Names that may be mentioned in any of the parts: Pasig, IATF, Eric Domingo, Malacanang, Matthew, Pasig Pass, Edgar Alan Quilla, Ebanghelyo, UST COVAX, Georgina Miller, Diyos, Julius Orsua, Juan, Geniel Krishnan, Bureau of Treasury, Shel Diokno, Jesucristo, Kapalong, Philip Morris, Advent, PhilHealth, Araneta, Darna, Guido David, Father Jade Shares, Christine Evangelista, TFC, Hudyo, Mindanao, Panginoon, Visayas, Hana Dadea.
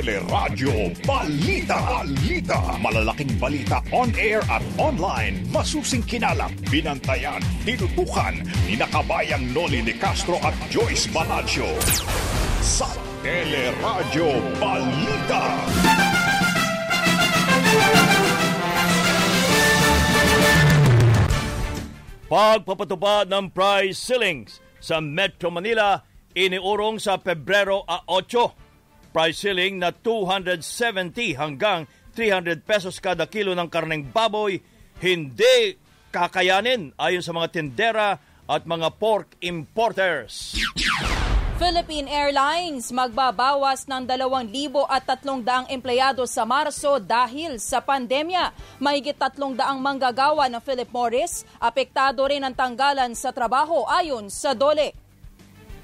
Teleradyo Balita. Malalaking balita on air at online. Masusing kinalap, binantayan, tinutukan ni nakabayang Noli de Castro at Joyce Baladio sa Teleradyo Balita. Pagpapatupad ng price ceilings sa Metro Manila, iniurong sa Pebrero 8. Price ceiling na 270 hanggang 300 pesos kada kilo ng karneng baboy, hindi kakayanin ayon sa mga tindera at mga pork importers. Philippine Airlines magbabawas ng 2,300 empleyado sa Marso dahil sa pandemya. Mahigit 300 manggagawa ng Philip Morris, apektado rin ang tanggalan sa trabaho ayon sa DOLE.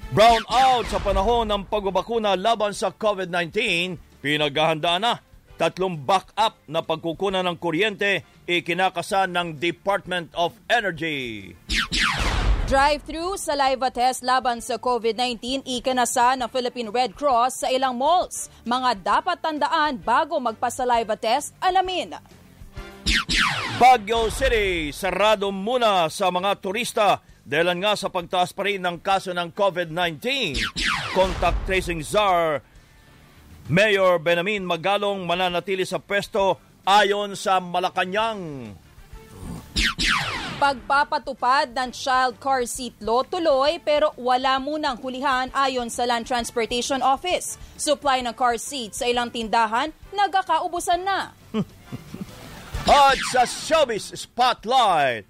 Brown out sa panahon ng pagbabakuna laban sa COVID-19, pinaghahandaan na 3 backup na pagkukunan ng kuryente ikinakasa ng Department of Energy. Drive-thru saliva test laban sa COVID-19 ikinasa ng Philippine Red Cross sa ilang malls. Mga dapat tandaan bago magpa-saliva test, alamin. Baguio City, sarado muna sa mga turista dahil nga sa pagtaas pa rin ng kaso ng COVID-19. Contact tracing czar Mayor Benjamin Magalong mananatili sa pwesto ayon sa Malacanang. Pagpapatupad ng child car seat law tuloy pero wala munang hulihan ayon sa Land Transportation Office. Supply ng car seat sa ilang tindahan nagkakaubusan na. At sa showbiz spotlight,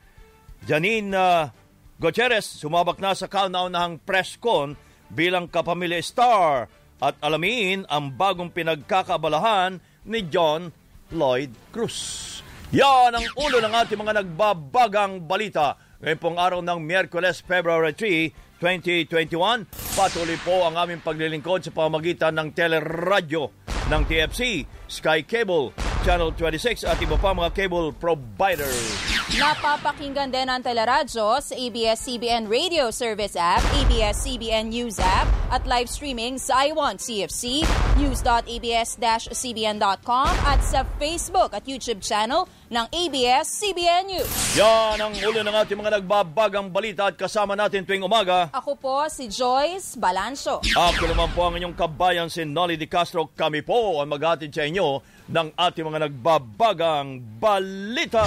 Janine Gocheres sumabak na sa kauna-unahang press con bilang kapamilya star at alamin ang bagong pinagkakaabalahan ni John Lloyd Cruz. Yan ang ulo ng ating mga nagbabagang balita ngayong pong araw ng Miyerkules, February 3, 2021. Patuloy po ang aming paglilingkod sa pamamagitan ng teleradyo ng TFC, Sky Cable, Channel 26 at iba pa mga cable providers. Napapakinggan din ang teleradyo sa ABS-CBN Radio Service App, ABS-CBN News App at live streaming sa I1CFC, news.abs-cbn.com at sa Facebook at YouTube channel ng ABS-CBN News. Yan ang ulo ng ating mga nagbabagang balita at kasama natin tuwing umaga. Ako po si Joyce Balancio. Ako naman po ang inyong kabayan si Noli de Castro. Kami po ang maghatid sa inyo ng ating mga nagbabagang balita.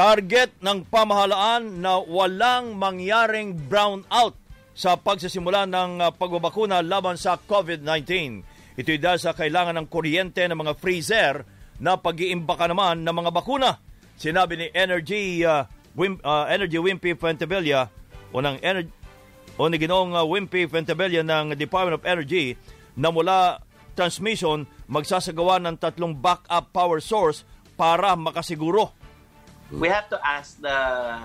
Target ng pamahalaan na walang mangyaring brown out sa pagsisimula ng pagbabakuna laban sa COVID-19. Ito'y dahil sa kailangan ng kuryente ng mga freezer na pag-iimbaka naman ng mga bakuna. Sinabi ni Energy Wimpy Fuentebella o ng Ginoong Wimpy Fuentebella ng Department of Energy na mula transmission magsasagawa ng 3 backup power source para makasiguro. We have to ask the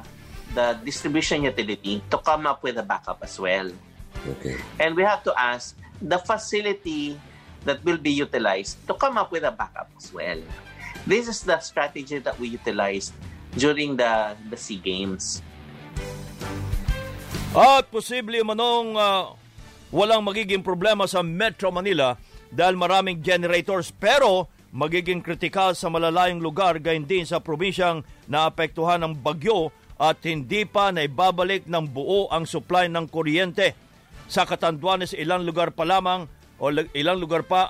distribution utility to come up with a backup as well. Okay. And we have to ask the facility that will be utilized to come up with a backup as well. This is the strategy that we utilized during the SEA Games. At posible manong walang magiging problema sa Metro Manila dahil maraming generators pero magiging kritikal sa malalayong lugar gayon din sa probinsyang naapektuhan ng bagyo at hindi pa naibabalik ng buo ang supply ng kuryente. Sa Catanduanes, ilang lugar pa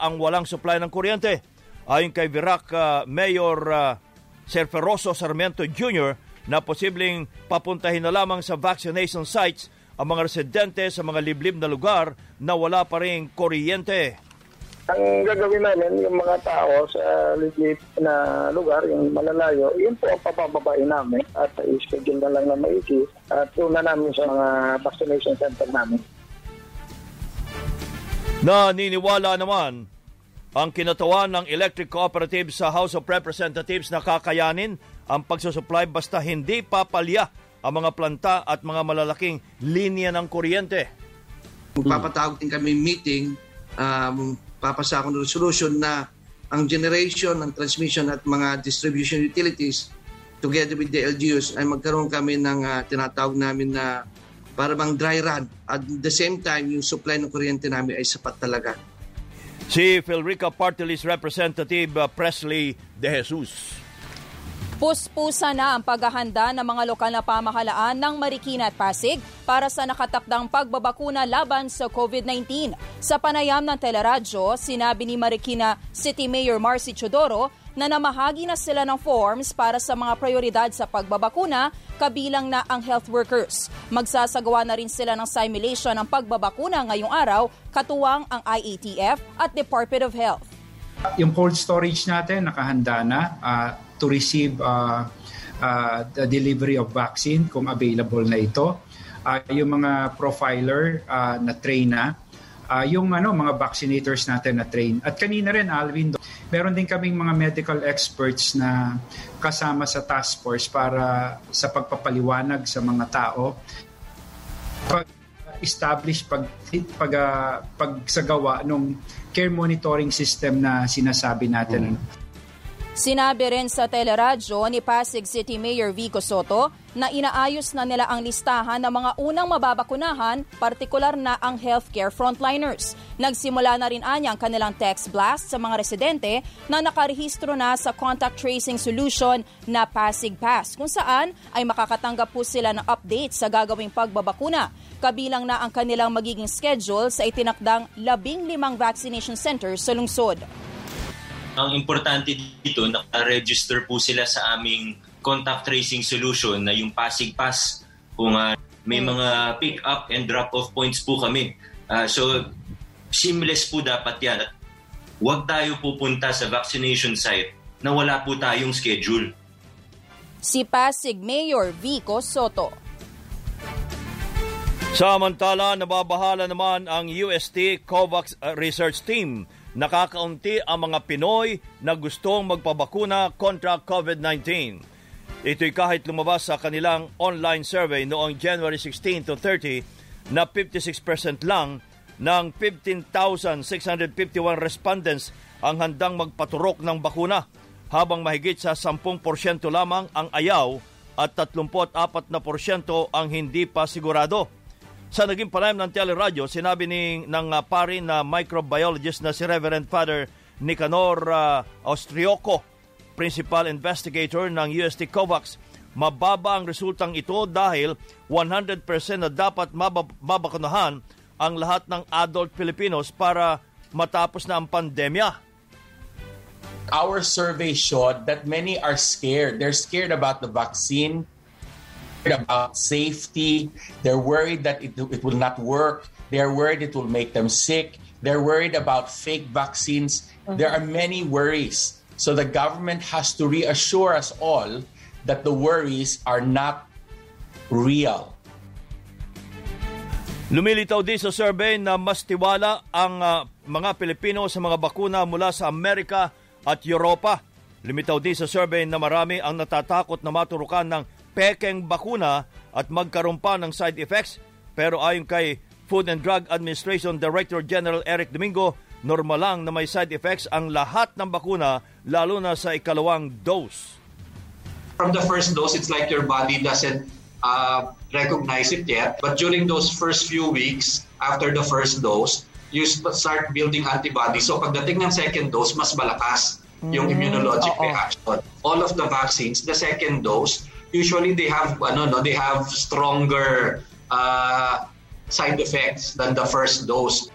ang walang supply ng kuryente. Ayon kay Virac Mayor Serferoso Sarmiento Jr. na posibleng papuntahin na lamang sa vaccination sites ang mga residente sa mga liblib na lugar na wala pa rin kuryente. Ang gagawin namin, yung mga tao sa legit na lugar, yung malalayo, yun po ang papababain namin at i-schedule na lang na maiki at tuna namin sa mga vaccination center namin. Naniniwala naman ang kinatawan ng electric cooperative sa House of Representatives na kakayanin ang pagsusupply basta hindi papalya ang mga planta at mga malalaking linya ng kuryente. Magpapatawag din kami meeting papasa akong resolution na ang generation, ang transmission at mga distribution utilities together with the LGUs ay magkaroon kami ng tinatawag namin na para bang dry run. At the same time, yung supply ng kuryente namin ay sapat talaga. Si Philrica Party List Representative Presley De Jesus. Puspusa na ang paghahanda ng mga lokal na pamahalaan ng Marikina at Pasig para sa nakatakdang pagbabakuna laban sa COVID-19. Sa panayam ng teleradyo, sinabi ni Marikina City Mayor Marcy Chodoro na namahagi na sila ng forms para sa mga prioridad sa pagbabakuna, kabilang na ang health workers. Magsasagawa na rin sila ng simulation ng pagbabakuna ngayong araw, katuwang ang IATF at Department of Health. Yung cold storage natin nakahanda na to receive the delivery of vaccine kung available na ito. Yung mga profiler na train na. Yung mga vaccinators natin na train. At kanina rin, Alvin, meron din kaming mga medical experts na kasama sa task force para sa pagpapaliwanag sa mga tao. Pag-establish, pagsagawa ng care monitoring system na sinasabi natin. Sinabi rin sa teleradyo ni Pasig City Mayor Vico Sotto na inaayos na nila ang listahan ng mga unang mababakunahan, partikular na ang healthcare frontliners. Nagsimula na rin anya ang kanilang text blast sa mga residente na nakarehistro na sa contact tracing solution na Pasig Pass, kung saan ay makakatanggap po sila ng update sa gagawing pagbabakuna. Kabilang na ang kanilang magiging schedule sa itinakdang 15 vaccination centers sa lungsod. Ang importante dito, naka-register po sila sa aming contact tracing solution na yung Pasig Pass. Kung may mga pick-up and drop-off points po kami. So, seamless po dapat yan. At huwag tayo pupunta sa vaccination site na wala po tayong schedule. Si Pasig Mayor Vico Sotto. Samantala, nababahala naman ang UST COVAX Research Team. Nakakaunti ang mga Pinoy na gustong magpabakuna kontra COVID-19. Ito'y kahit lumabas sa kanilang online survey noong January 16 to 30 na 56% lang ng 15,651 respondents ang handang magpaturok ng bakuna, habang mahigit sa 10% lamang ang ayaw at 34% ang hindi pa sigurado. Sa naging palayam ng teleradyo, sinabi ng pari na microbiologist na si Reverend Father Nicanor Austrioco, principal investigator ng UST COVAX, mababa ang resultang ito dahil 100% na dapat mabakunahan ang lahat ng adult Filipinos para matapos na ang pandemya. Our survey showed that many are scared. They're scared about the vaccine, about safety. They're worried that it will not work. They're worried it will make them sick. They're worried about fake vaccines. Mm-hmm. There are many worries. So the government has to reassure us all that the worries are not real. Lumilitaw din sa survey na mas tiwala ang mga Pilipino sa mga bakuna mula sa Amerika at Europa. Lumitaw din sa survey na marami ang natatakot na maturukan ng pekeng bakuna at magkaroon pa ng side effects, pero ayon kay Food and Drug Administration Director General Eric Domingo, normal lang na may side effects ang lahat ng bakuna, lalo na sa ikalawang dose. From the first dose, it's like your body doesn't recognize it yet, but during those first few weeks after the first dose, you start building antibodies. So pagdating ng second dose, mas malakas yung immunologic reaction. All of the vaccines, the second dose, usually they have stronger side effects than the first dose.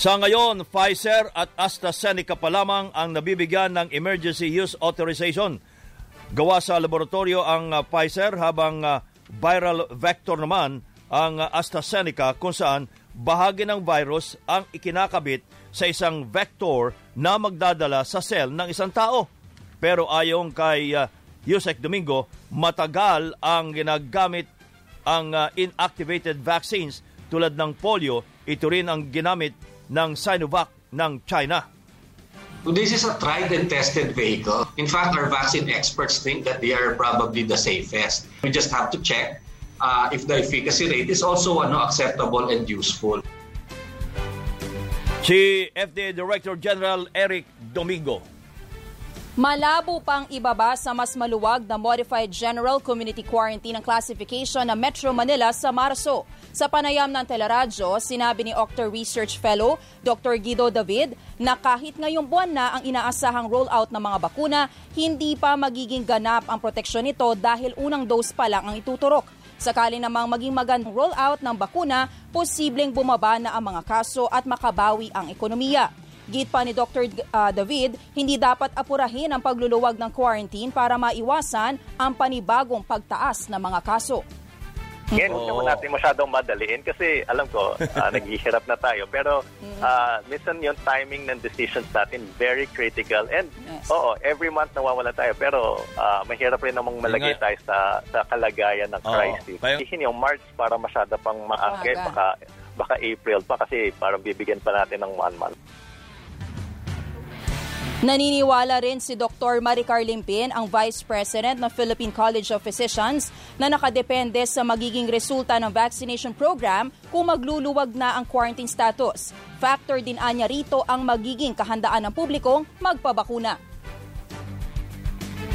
Sa ngayon, Pfizer at AstraZeneca pa lamang ang nabibigyan ng emergency use authorization. Gawa sa laboratorio ang Pfizer, habang viral vector naman ang AstraZeneca, kung saan bahagi ng virus ang ikinakabit sa isang vector na magdadala sa cell ng isang tao. Pero ayon kay Yusek Domingo, matagal ang ginagamit ang inactivated vaccines tulad ng polio. Ito rin ang ginamit ng Sinovac ng China. This is a tried and tested vehicle. In fact, our vaccine experts think that they are probably the safest. We just have to check if the efficacy rate is also acceptable and useful. Si FDA Director General Eric Domingo. Malabo pang ibaba sa mas maluwag na Modified General Community Quarantine ang classification ng Metro Manila sa Marso. Sa panayam ng Teleradyo, sinabi ni Octor Research Fellow Dr. Guido David na kahit ngayong buwan na ang inaasahang rollout ng mga bakuna, hindi pa magiging ganap ang proteksyon nito dahil unang dose pa lang ang ituturok. Sakali namang maging magandang rollout ng bakuna, posibleng bumaba na ang mga kaso at makabawi ang ekonomiya. Git pa ni Dr. David, hindi dapat apurahin ang pagluluwag ng quarantine para maiwasan ang panibagong pagtaas ng mga kaso. Yan, huwag naman natin masyadong madaliin kasi alam ko, naghihirap na tayo. Pero minsan yung timing ng decisions natin, very critical. And yes, oo, every month nawawala tayo. Pero mahirap rin namang malagay tayo sa kalagayan ng crisis. Hindi yung March para masyado pang maakit, baka April pa kasi parang bibigyan pa natin ng 1 month. Naniniwala rin si Dr. Maricar Limpin, ang Vice President ng Philippine College of Physicians, na nakadepende sa magiging resulta ng vaccination program kung magluluwag na ang quarantine status. Factor din anya rito ang magiging kahandaan ng publikong magpabakuna.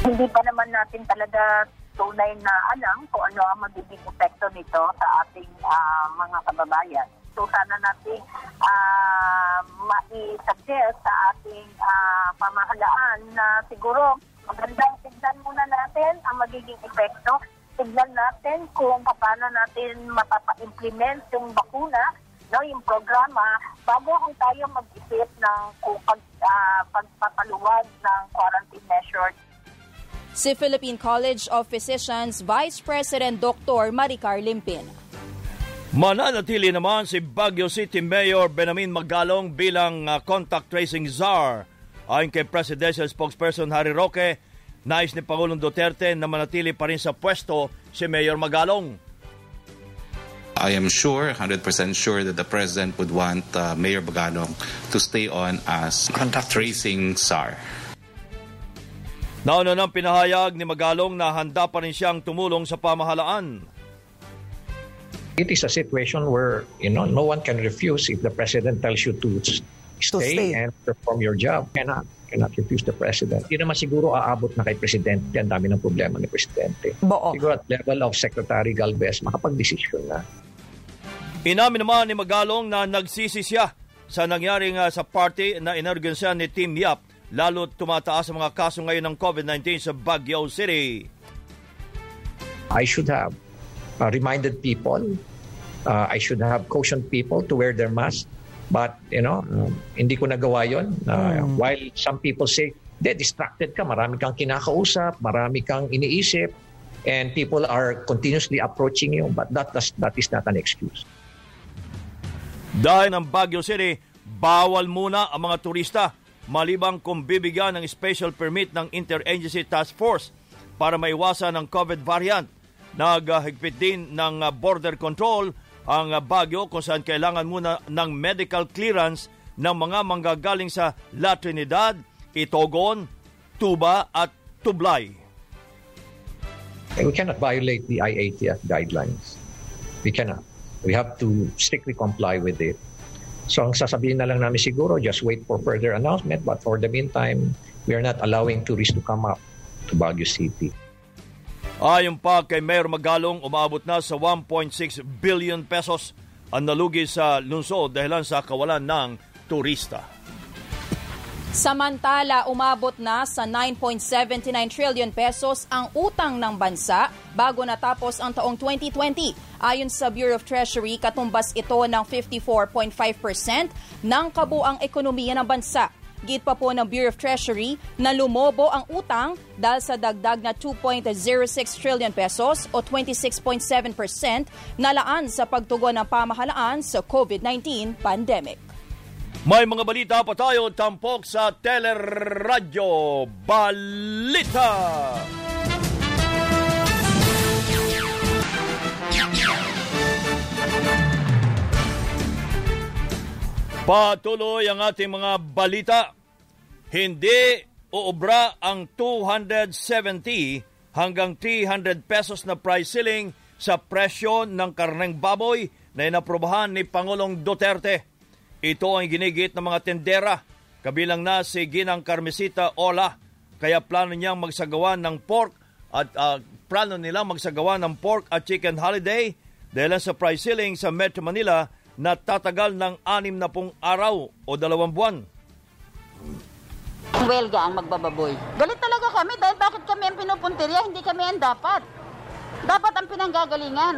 Hindi pa naman natin talaga tunay na alam kung ano ang magiging epekto nito sa ating mga kababayan. So sana natin mai-suggest sa ating pamahalaan na siguro magandang tignan muna natin ang magiging epekto. Tignan natin kung paano natin mapapa-implement yung bakuna, no, yung programa, bago kung tayo mag-isip ng pagpapaluwag ng quarantine measures. Si Philippine College of Physicians Vice President Dr. Maricar Limpin. Mananatili naman si Baguio City Mayor Benjamin Magalong bilang contact tracing czar. Ayon kay Presidential Spokesperson Harry Roque, nais ni Pangulong Duterte na manatili pa rin sa pwesto si Mayor Magalong. I am sure, 100% sure that the President would want Mayor Magalong to stay on as contact tracing czar. Nauna ng pinahayag ni Magalong na handa pa rin siyang tumulong sa pamahalaan. It is a situation where, you know, no one can refuse if the president tells you to stay and perform your job. Cannot refuse the president. Hindi naman siguro aabot na kay presidente. Ang dami ng problema ni presidente. Siguro at level of Secretary Galvez, makapag-desisyon na. Inamin naman ni Magalong na nagsisi siya sa nangyaring sa party na inorganisya ni Team Yap. Lalo tumataas ang mga kaso ngayon ng COVID-19 sa Baguio City. I should have reminded people, I should have cautioned people to wear their mask. But, you know, hindi ko nagawa yun. While some people say, distracted ka, marami kang kinakausap, marami kang iniisip, and people are continuously approaching you. But that is not an excuse. Dahil ng Baguio City, bawal muna ang mga turista, malibang kung bibigyan ng special permit ng Interagency Task Force para maiwasan ang COVID variant. Naghigpit din ng border control ang Baguio kung saan kailangan muna ng medical clearance ng mga manggagaling sa La Trinidad, Itogon, Tuba at Tublay. We cannot violate the IATF guidelines. We cannot. We have to strictly comply with it. So ang sasabihin na lang namin siguro, just wait for further announcement. But for the meantime, we are not allowing tourists to come up to Baguio City. Ayon pa kay Mayor Magalong, umaabot na sa 1.6 billion pesos ang nalugi sa lungsod dahil sa kawalan ng turista. Samantala, umabot na sa 9.79 trillion pesos ang utang ng bansa bago natapos ang taong 2020. Ayon sa Bureau of Treasury, katumbas ito ng 54.5% ng kabuang ekonomiya ng bansa. Git pa po ng Bureau of Treasury na lumobo ang utang dahil sa dagdag na 2.06 trillion pesos o 26.7% na laan sa pagtugon ng pamahalaan sa COVID-19 pandemic. May mga balita pa tayo tampok sa Teleradyo Balita. Patuloy ang ating mga balita. Hindi uubra ang 270 hanggang 300 pesos na price ceiling sa presyo ng karneng baboy na inaprobahan ni Pangulong Duterte. Ito ang ginigit ng mga tendera, kabilang na si Ginang Carmesita Ola, Kaya plano niyang magsagawa ng pork at plano nila magsagawa ng pork at chicken holiday dahil sa price ceiling sa Metro Manila na tatagal ng 60 araw o 2 buwan. Welga ang magbababoy. Galit talaga kami dahil bakit kami ang pinupuntirya, hindi kami ang dapat. Dapat ang pinanggagalingan.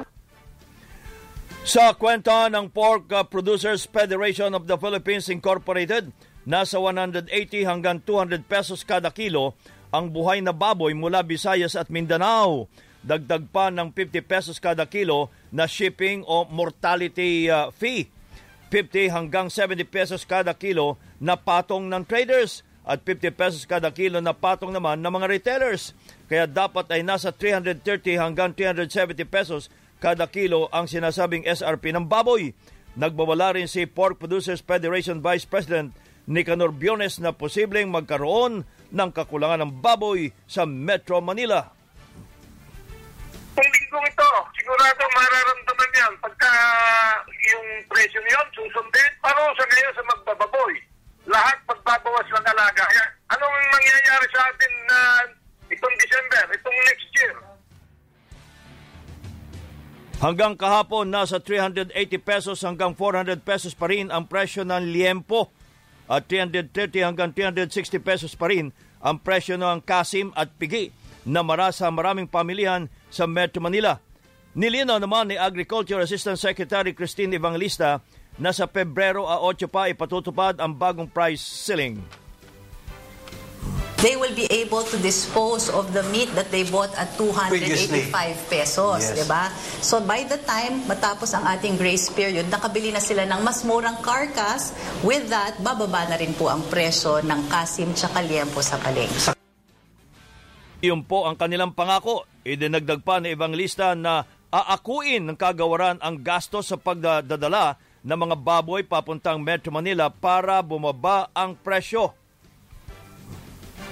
Sa kwenta ng Pork Producers Federation of the Philippines Incorporated, nasa 180 hanggang 200 pesos kada kilo ang buhay na baboy mula Visayas at Mindanao. Dagdag pa ng 50 pesos kada kilo na shipping o mortality fee. 50 hanggang 70 pesos kada kilo na patong ng traders at 50 pesos kada kilo na patong naman ng mga retailers. Kaya dapat ay nasa 330 hanggang 370 pesos kada kilo ang sinasabing SRP ng baboy. Nagbabala rin si Pork Producers Federation Vice President Nicanor Biones na posibleng magkaroon ng kakulangan ng baboy sa Metro Manila. Kung linggong ito, sigurado mararamdaman yan pagka yung presyo niyon susundin. Parusa ngayon sa magbababoy. Lahat pagbabawas ng alaga. Anong mangyayari sa atin na itong December, itong next year? Hanggang kahapon, nasa 380 pesos hanggang 400 pesos pa rin ang presyo ng liempo at 330 hanggang 360 pesos pa rin ang presyo ng kasim at pigi na marasa maraming pamilihan sa Metro Manila. Nilinaw naman ni Agriculture Assistant Secretary Christine Evangelista na sa Pebrero a 8 pa ipatutupad ang bagong price ceiling. They will be able to dispose of the meat that they bought at 285 pesos, yes. Diba? So by the time matapos ang ating grace period, nakabili na sila ng mas murang carcass. With that, bababa na rin po ang presyo ng kasim tsaka liempo sa palengke. Iyon po ang kanilang pangako. Idinagdag pa ni Evangelista na aakuin ng kagawaran ang gasto sa pagdadala ng mga baboy papuntang Metro Manila para bumaba ang presyo.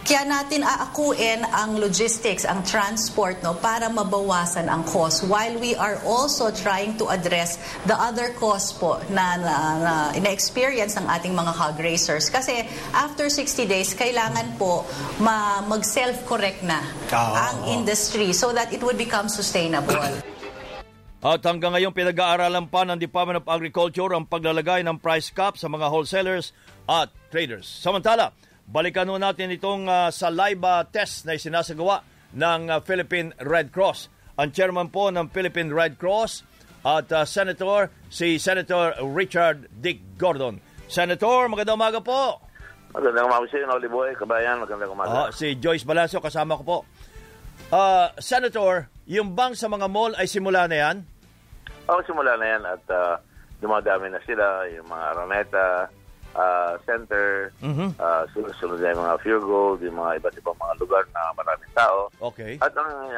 Kaya natin aakuin ang logistics, ang transport, no, para mabawasan ang cost while we are also trying to address the other cost po na ina-experience ng ating mga hog raisers. Kasi after 60 days, kailangan po mag-self-correct na ang industry so that it would become sustainable. At hanggang ngayon, pinag-aaralan pa ng Department of Agriculture ang paglalagay ng price cap sa mga wholesalers at traders. Samantala, balikan nun natin itong saliva test na isinasagawa ng Philippine Red Cross. Ang chairman po ng Philippine Red Cross at Senator, si Senator Richard Dick Gordon. Senator, magandang umaga po. Magandang umaga si Oliboy, kabayan, magandang umaga. Si Joyce Baladio, kasama ko po. Senator, yung bang sa mga mall ay simula na yan? Simula na yan at dumadami na sila, yung mga Araneta, center, sunod-sunod na yung mga Furgo, yung mga iba't ibang mga lugar na maraming tao. Okay. At ang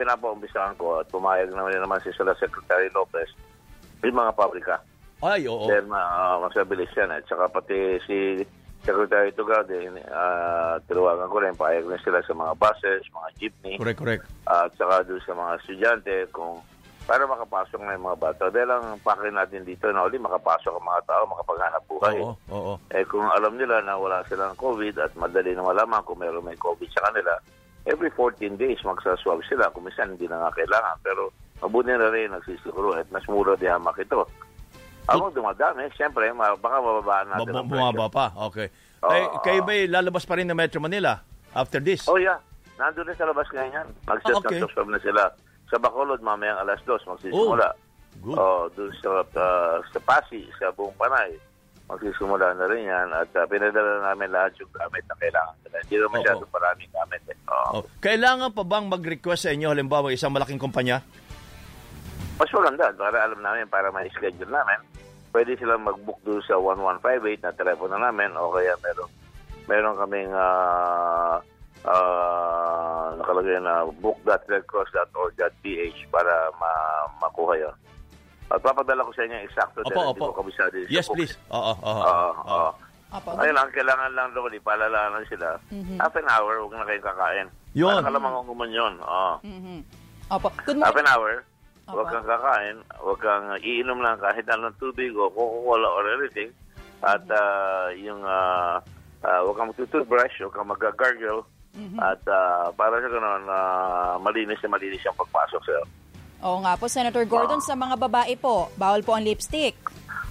pinapaumbisahan ko at pumayag naman si Sala Secretary Lopez, yung mga pabrika. Ay, oo. Then, masabilis yan. At saka pati si Secretary Tugade, tiluwagan ko rin, pahayag na sila sa mga buses, mga jeepney. Correct. At saka doon sa mga estudyante, kung para makapasok na yung mga bata. Dahil ang pakin natin dito na uli, makapasok ang mga tao, makapaghanap buhay. Oo. Eh kung alam nila na wala silang COVID at madali na malaman kung meron may COVID sa kanila, every 14 days magsaswab sila. Kung minsan hindi na nga kailangan. Pero mabuti na rin nagsisiguro at mas mura di hamak ito. Ang dumadami, siyempre, baka mababaan natin. Bumaba pa, okay. Kayo ba lalabas pa rin ng Metro Manila after this? Oh yeah, nandun na sa labas ngayon yan. Magsaswab na sila. Sa Bacolod, mamayang 2:00 magsisimula. Doon sa Pasig, sa buong Panay, magsisimula na rin yan. At pinadala namin lahat yung gamit na kailangan. Hindi naman masyadong maraming gamit. Kailangan pa bang mag-request sa inyo, halimbawa, isang malaking kumpanya? Mas maganda. Para alam namin, para ma-schedule namin, pwede silang mag-book doon sa 1158 na telepono namin. O kaya meron kaming nakalagay na book.redcross.org.ph para makuha yun. At papadala ko sa inyo eksakto dahil hindi ko kabisado. Yes, please. Ayun lang, kailangan lang locally, paalalahanan sila. Half an hour, huwag na kayong kakain. Yun. Para kalamang kuman yun. Half an hour, huwag kang kakain, huwag kang iinom lang kahit anong tubig o Coca-Cola or anything. At yung huwag kang mag-toothbrush, huwag kang mag-gargle. At para sa ganun, malinis na malinis yung pagpasok, sir. Oo nga po, Senator Gordon, sa mga babae po, bawal po ang lipstick.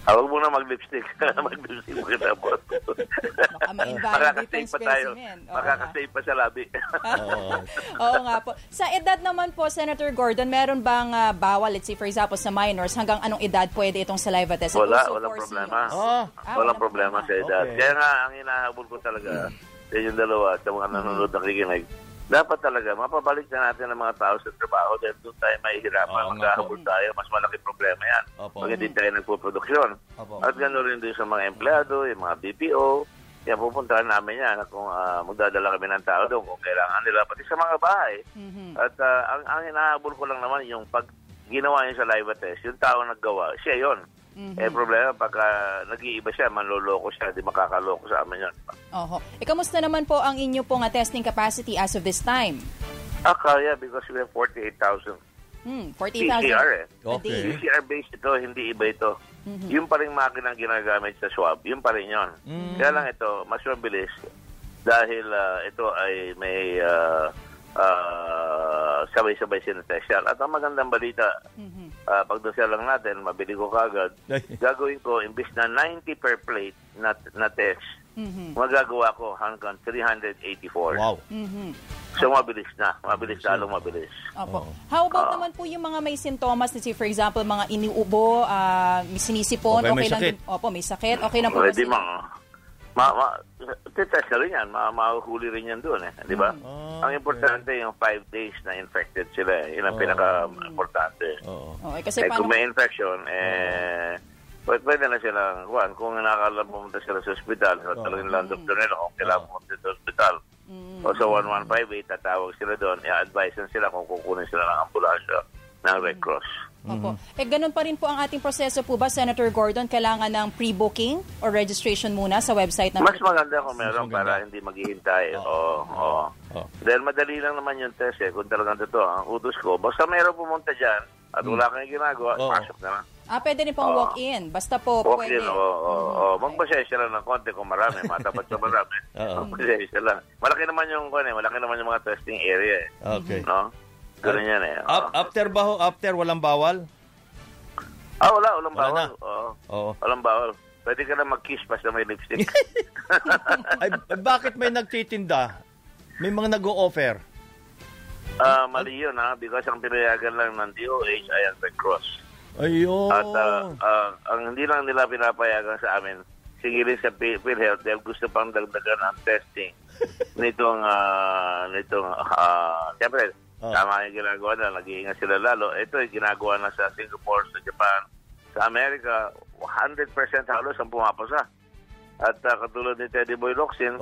Huwag muna mag-lipstick. Mag-lipstick mo kita po. Makakasave pa tayo. Makakasave pa sa labi. Oo nga po. Sa edad naman po, Senator Gordon, meron bang bawal, let's say for example, sa minors, hanggang anong edad pwede itong saliva test? Wala, walang problema. Walang problema sa edad. Kaya nga, ang hinahabol ko talaga, yung dalawa, sa mga nanonood na kikinig, dapat talaga, mapabalik na natin ang mga tao sa trabaho dahil doon tayo mahihirapan, maghahabol tayo, mas malaki problema yan. Pag hindi tayo nagpo-produksyon. At gano'n rin doon sa mga empleyado, yung mga BPO, yan, pupuntahan namin yan kung magdadala kami ng tao doon kung kailangan nila, pati sa mga bahay. At ang hinahabol ko lang naman, yung pag ginawa niya sa live test, yung tao naggawa, siya yun. Eh, problema, pagka nag-iiba siya, manloloko siya, di makakaloko sa amin yun. Oho. E, kamusta naman po ang inyo pong testing capacity as of this time? Kaya, because we have 48,000. 48,000? PCR eh. Okay. PCR-based ito, hindi iba ito. Yung pa rin makinang ginagamit sa swab, yung pa rin yun. Kaya lang ito, mas mabilis. Dahil ito ay may sabay-sabay sinatest yan. At ang magandang balita, pagdasal lang natin, mabili ko kagad, gagawin ko, imbis na 90 per plate na test, magagawa ko hanggang 384. Wow. So mabilis na. Mabilis lalo mabilis. Opo. How about naman po yung mga may sintomas, for example, mga iniubo, sinisipon, okay lang din. Opo, may sakit. Okay lang po. Pwede mga titest na rin yan. Mahuhuli rin yan doon eh. Di ba? Ang importante yung 5 days na infected sila eh. Yun ang pinaka-importante. Kasi eh, kung may infection, eh, pwede na silang, kung nakakalang pumunta sila sa ospital, sa talagang Land of Donello, kung kailangan pumunta sa ospital, o sa 1158, tatawag sila doon, i-advise sila kung kukunin sila ng ambulansya ng Red Cross. Opo. Eh, ganun pa rin po ang ating proseso po ba, Senator Gordon? Kailangan ng pre-booking or registration muna sa website? Mas maganda kung meron para hindi maghihintay. Dahil madali lang naman yung test eh, kung talagang totoo. Ang utos ko, basta meron pumunta dyan at wala kang ginagawa, pasok na lang. Pwede rin pong walk-in. Basta po pwede. Walk-in, Magbasensya lang ng konti kung marami. Matapat sa marami. Magbasensya lang. Malaki naman yung mga testing area eh. Okay. No? Ganun yan eh. After ba ho? After walang bawal? Wala. Walang bawal. Walang bawal. Pwede ka na mag-kiss basta may lipstick. Ay, bakit may nagtitinda? May mga nag-o-offer? Mali yun ha. Because ang pinayagan lang ng DOH ay ang Red Cross. Ayun. At ang hindi lang nila pinapayagan sa amin, sigilin sa PhilHealth dahil gusto pang dagdagan ang testing nitong siyempre, tama yung ginagawa na, nag-iingat sila lalo. Ito yung ginagawa na sa Singapore, sa Japan, sa Amerika, 100% halos ang pumapasa. At katulad ni Teddy Boy Locsin,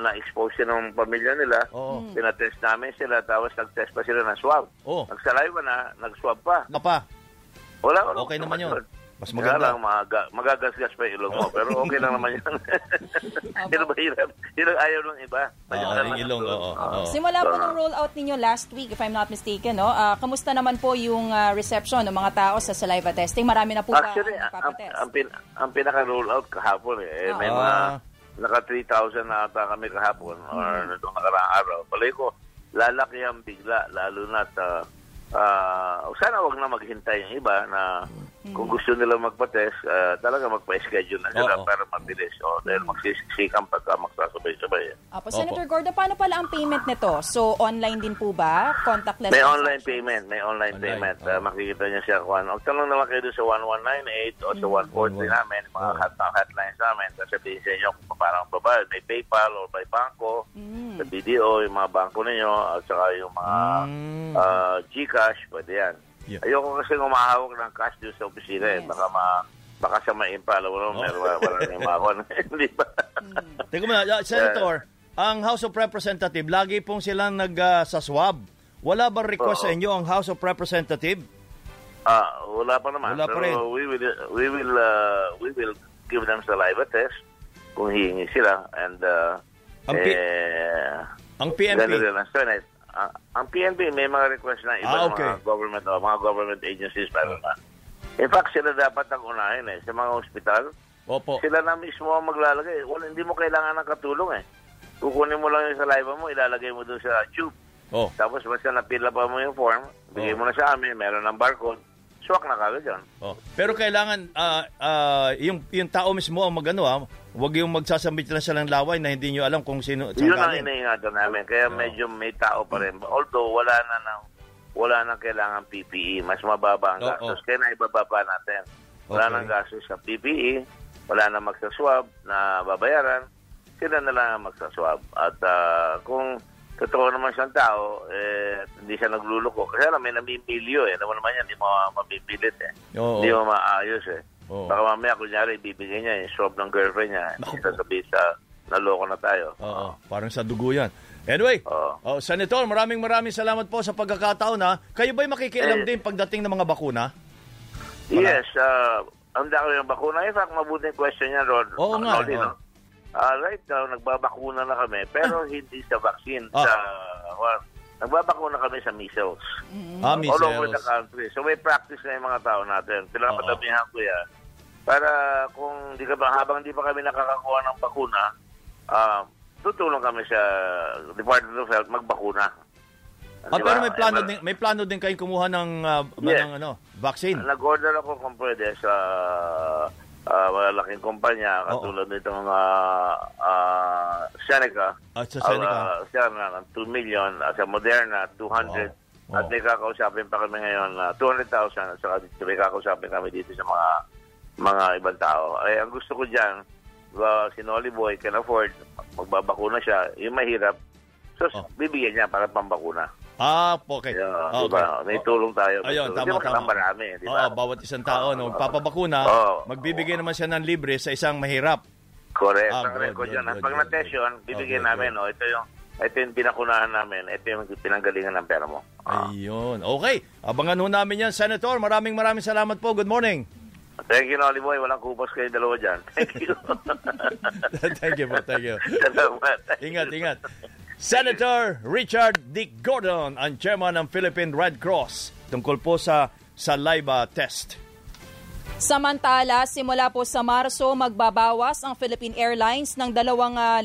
na-expose siya ng pamilya nila, pinatest namin sila, tapos nag-test pa sila ng swab. Nagsaliva na, nag-swab pa. Wala. Okay naman yun. Mas maganda. Kaya lang, magagasgas pa yung ilong mo. Pero okay lang naman yun. Hirap ayaw ng iba. Simula po ng rollout ninyo last week, if I'm not mistaken, no? Kamusta naman po yung reception ng mga tao sa saliva testing? Marami na po actually, ba ang papatest? Ang pinaka-rollout kahapon eh. May mga naka-3,000 na ata kami kahapon or nung nakaraang araw. Palay ko, lalaki ang bigla, lalo na sa sana wag na maghintay yung iba na kung gusto nila magpa-test, talaga magpa-schedule na sila para mabilis dahil magsisikam pagka magsasabay-sabay. Senator Gordo, paano pala ang payment nito? So, online din po ba? Contactless? May online payment. Makikita niya siya. Tanong naman kayo sa 1198 o sa 143 namin, mga hotlines namin. Sabihin sa inyo kung parang babayad, may PayPal o may banko, sa BDO, yung mga banko ninyo, at saka yung mga GCash. Pwede yan. Yeah. Ayoko kasi umahawak ng cash doon sa opisina eh. Baka siya maimpala. Walang imakon. Hindi ba? Teka muna, Senator, ang House of Representative, lagi pong silang nagsaswab. Wala ba request sa inyo ang House of Representative? Wala pa naman. Wala pa rin. So, we will give them saliva test kung hihingi sila. And, ang PNP. Ang PNP may mga request na iba mga government o mga government agencies para na. In fact, sila dapat ang unahin eh sa mga ospital. Sila na mismo ang maglalagay. Hindi mo kailangan ng katulong eh. kukunin mo lang yung saliva mo, ilalagay mo doon sa tube. Oh. Tapos basta napila pa mo yung form, bigay mo na sa amin, meron ng barcode, swak na kagad yun. Oh. Pero kailangan yung tao mismo ang magano, wag yung magsasambit lang siya ng laway na hindi nyo alam kung sino. Yun ang inaingatan namin, kaya medyo may tao pa rin. Although wala na kailangan PPE, mas mababa ang gastos. Kaya naibaba pa natin. Wala nang gastos sa PPE, wala na magsaswab na babayaran, sila na lang ang magsaswab. At kung totoo naman siyang tao, hindi siya nagluluko. Kasi alam, may namimilyo eh. Alam mo naman yan, hindi mo mabibilit eh. Hindi mo maayos eh. Oo. Baka mamaya, kunyari, ibibigay niya yung swab ng girlfriend niya. Hindi sasabihin sa naloko na tayo. Oo, parang sa dugo yan. Anyway, Senator, maraming salamat po sa pagkakataon ha. Kayo ba'y makikialam din pagdating ng mga bakuna? Yes, ang dami ng bakuna. In fact, mabuting question niya, Rod. Oo nga. Right now, nagbabakuna na kami, pero hindi sa vaccine. Nagbabakuna kami sa measles. Measles. All over the country. So may practice na yung mga tao natin. Pinapatabihan ko yan. Para kung habang di pa kami nakakakuha ng bakuna, tutulong kami sa Department of Health magbakuna. Pero may plano din kayong kumuha ng vaccine? Nag-order ako kung pwede sa... malaking kumpanya katulad nitong Seneca Seneca 2 million sa Moderna 200 at may kakausapin pa kami ngayon 200,000 at saka may kakausapin kami dito sa mga ibang tao. Ay, ang gusto ko dyan si Noli Boy can afford magbabakuna siya, yung mahirap bibigyan niya para pambakuna. Okay. May tulong tayo. Ayun, tama. Marami, diba? Bawat isang tao, papabakuna, magbibigay naman siya ng libre sa isang mahirap. Correct. Ang record yan. Pag natesyon, bibigyan namin, ito yung pinakunahan namin, ito yung pinanggalingan ng pera mo. Ayun. Okay. Abangan ho namin yan, Senator. Maraming salamat po. Good morning. Thank you, Noli Boy. Walang kupas kayo dalawa dyan. Thank you. Thank you. Ingat. Senator Richard Dick Gordon, ang chairman ng Philippine Red Cross, tungkol po sa saliva test. Samantala, simula po sa Marso, magbabawas ang Philippine Airlines ng 2,300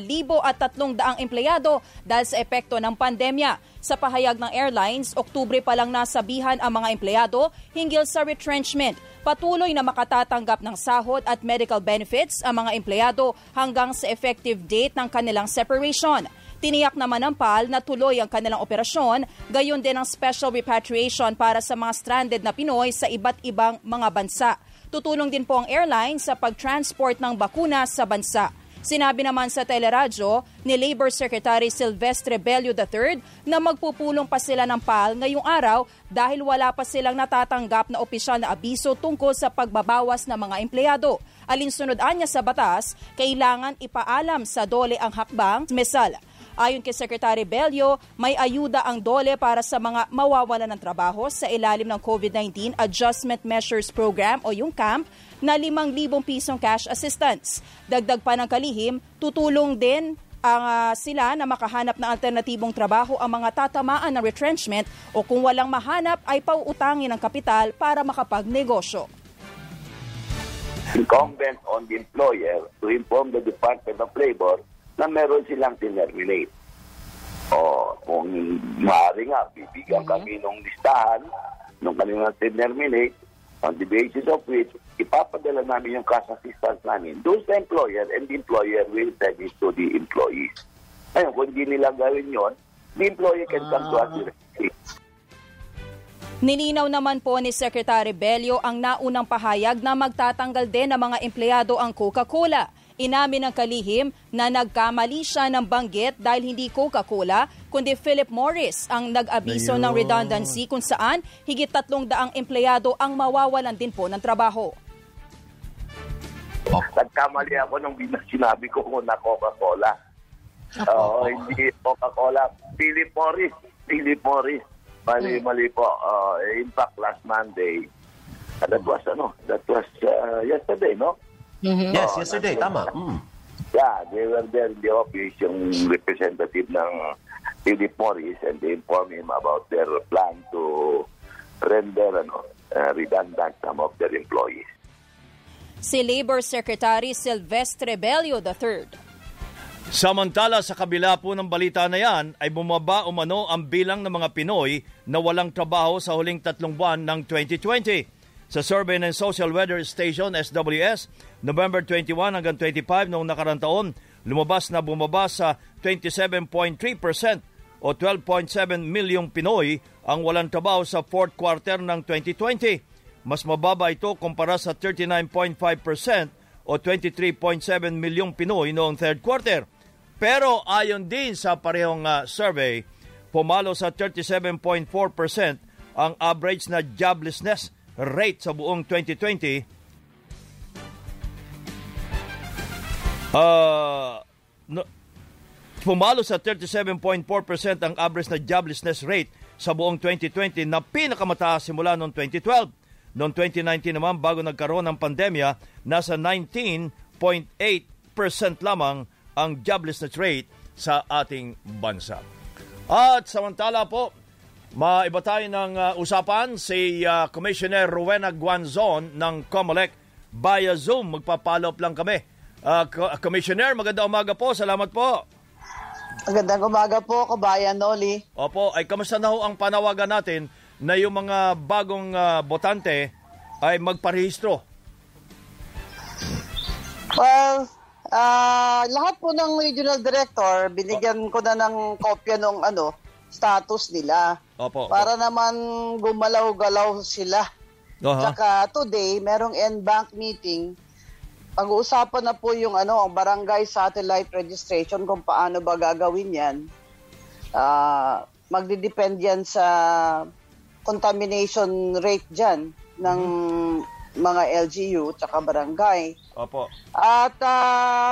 empleyado dahil sa epekto ng pandemya. Sa pahayag ng airlines, Oktubre pa lang nasabihan ang mga empleyado hinggil sa retrenchment. Patuloy na makatatanggap ng sahod at medical benefits ang mga empleyado hanggang sa effective date ng kanilang separation. Tiniyak naman ng PAL na tuloy ang kanilang operasyon, gayon din ang special repatriation para sa mga stranded na Pinoy sa iba't ibang mga bansa. Tutulong din po ang airline sa pag-transport ng bakuna sa bansa. Sinabi naman sa teleradyo ni Labor Secretary Silvestre Bello III na magpupulong pa sila ng PAL ngayong araw dahil wala pa silang natatanggap na opisyal na abiso tungkol sa pagbabawas ng mga empleyado. Alinsunod-anya sa batas, kailangan ipaalam sa DOLE ang hakbang mesal. Ayon kay Secretary Bello, may ayuda ang DOLE para sa mga mawawala ng trabaho sa ilalim ng COVID-19 Adjustment Measures Program o yung CAMP na 5,000 pisong cash assistance. Dagdag pa ng kalihim, tutulong din sila na makahanap ng alternatibong trabaho ang mga tatamaan ng retrenchment o kung walang mahanap ay pauutangin ng kapital para makapagnegosyo. Incumbent on the employer to inform the Department of Labor na meron silang tinerminate. Kung maaari nga, bibigyan kami ng listahan ng kanilang tinerminate, on the basis of which, ipapadala namin yung cash assistance namin doon sa employer, and the employer will send it to the employees. Ngayon, kung hindi nila gawin yon, the employer can come to us directly. Nilinaw naman po ni Secretary Bello ang naunang pahayag na magtatanggal din ng mga empleyado ang Coca-Cola. Inamin ng kalihim na nagkamali siya ng banggit dahil hindi Coca-Cola kundi Philip Morris ang nag-abiso ng redundancy kung saan higit 300 empleyado ang mawawalan din po ng trabaho. Nagkamali ako nung sinabi ko na Coca-Cola. Hindi Coca-Cola, Philip Morris. Mali po. In fact, last Monday, that was yesterday, no? Mm-hmm. Yes, yesterday, tama. Mm. Yeah, they were there in the office, yung representative ng Philip Morris, and they informed him about their plan to render redundant some of their employees. Si Labor Secretary Silvestre Bello III. Samantala, sa kabila po ng balita na yan, ay bumaba umano ang bilang ng mga Pinoy na walang trabaho sa huling 3 buwan ng 2020. Sa Survey and Social Weather Station, SWS, November 21 hanggang 25 noong nakarang taon, lumabas na bumaba sa 27.3% o 12.7 milyong Pinoy ang walang trabaho sa fourth quarter ng 2020. Mas mababa ito kumpara sa 39.5% o 23.7 milyong Pinoy noong third quarter. Pero ayon din sa parehong survey, pumalo sa 37.4% ang average na joblessness rate sa buong 2020. Pumalo sa 37.4% ang average na joblessness rate sa buong 2020 na pinakamataas simula noong 2012. Noong 2019 naman, bago nagkaroon ng pandemya, nasa 19.8% lamang ang joblessness rate sa ating bansa. At samantala po, maiba tayo ng usapan, si Commissioner Rowena Guanzon ng COMELEC via Zoom. Magpa-follow up lang kami. Commissioner, magandang umaga po. Salamat po. Magandang umaga po, kabayan Noli. Opo, ay kamusta na ho ang panawagan natin na yung mga bagong botante ay magparehistro? Well, lahat po ng regional director, binigyan ko na ng kopya ng status nila. Opo, para naman gumalaw-galaw sila. Saka today, merong NBank meeting. Pag-uusapan na po yung ang barangay satellite registration, kung paano ba gagawin yan. Magdidepend yan sa contamination rate dyan ng mga LGU at barangay. Opo. At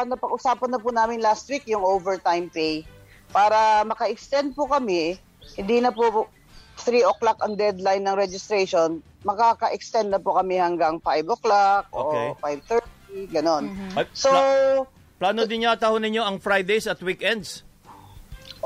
napag-usapan na po namin last week yung overtime pay. Para maka-extend po kami, hindi na po 3 o'clock ang deadline ng registration, makaka-extend na po kami hanggang 5 o'clock okay, o 5:30, ganon. Mm-hmm. So, plano din yata ho ninyo ang Fridays at weekends?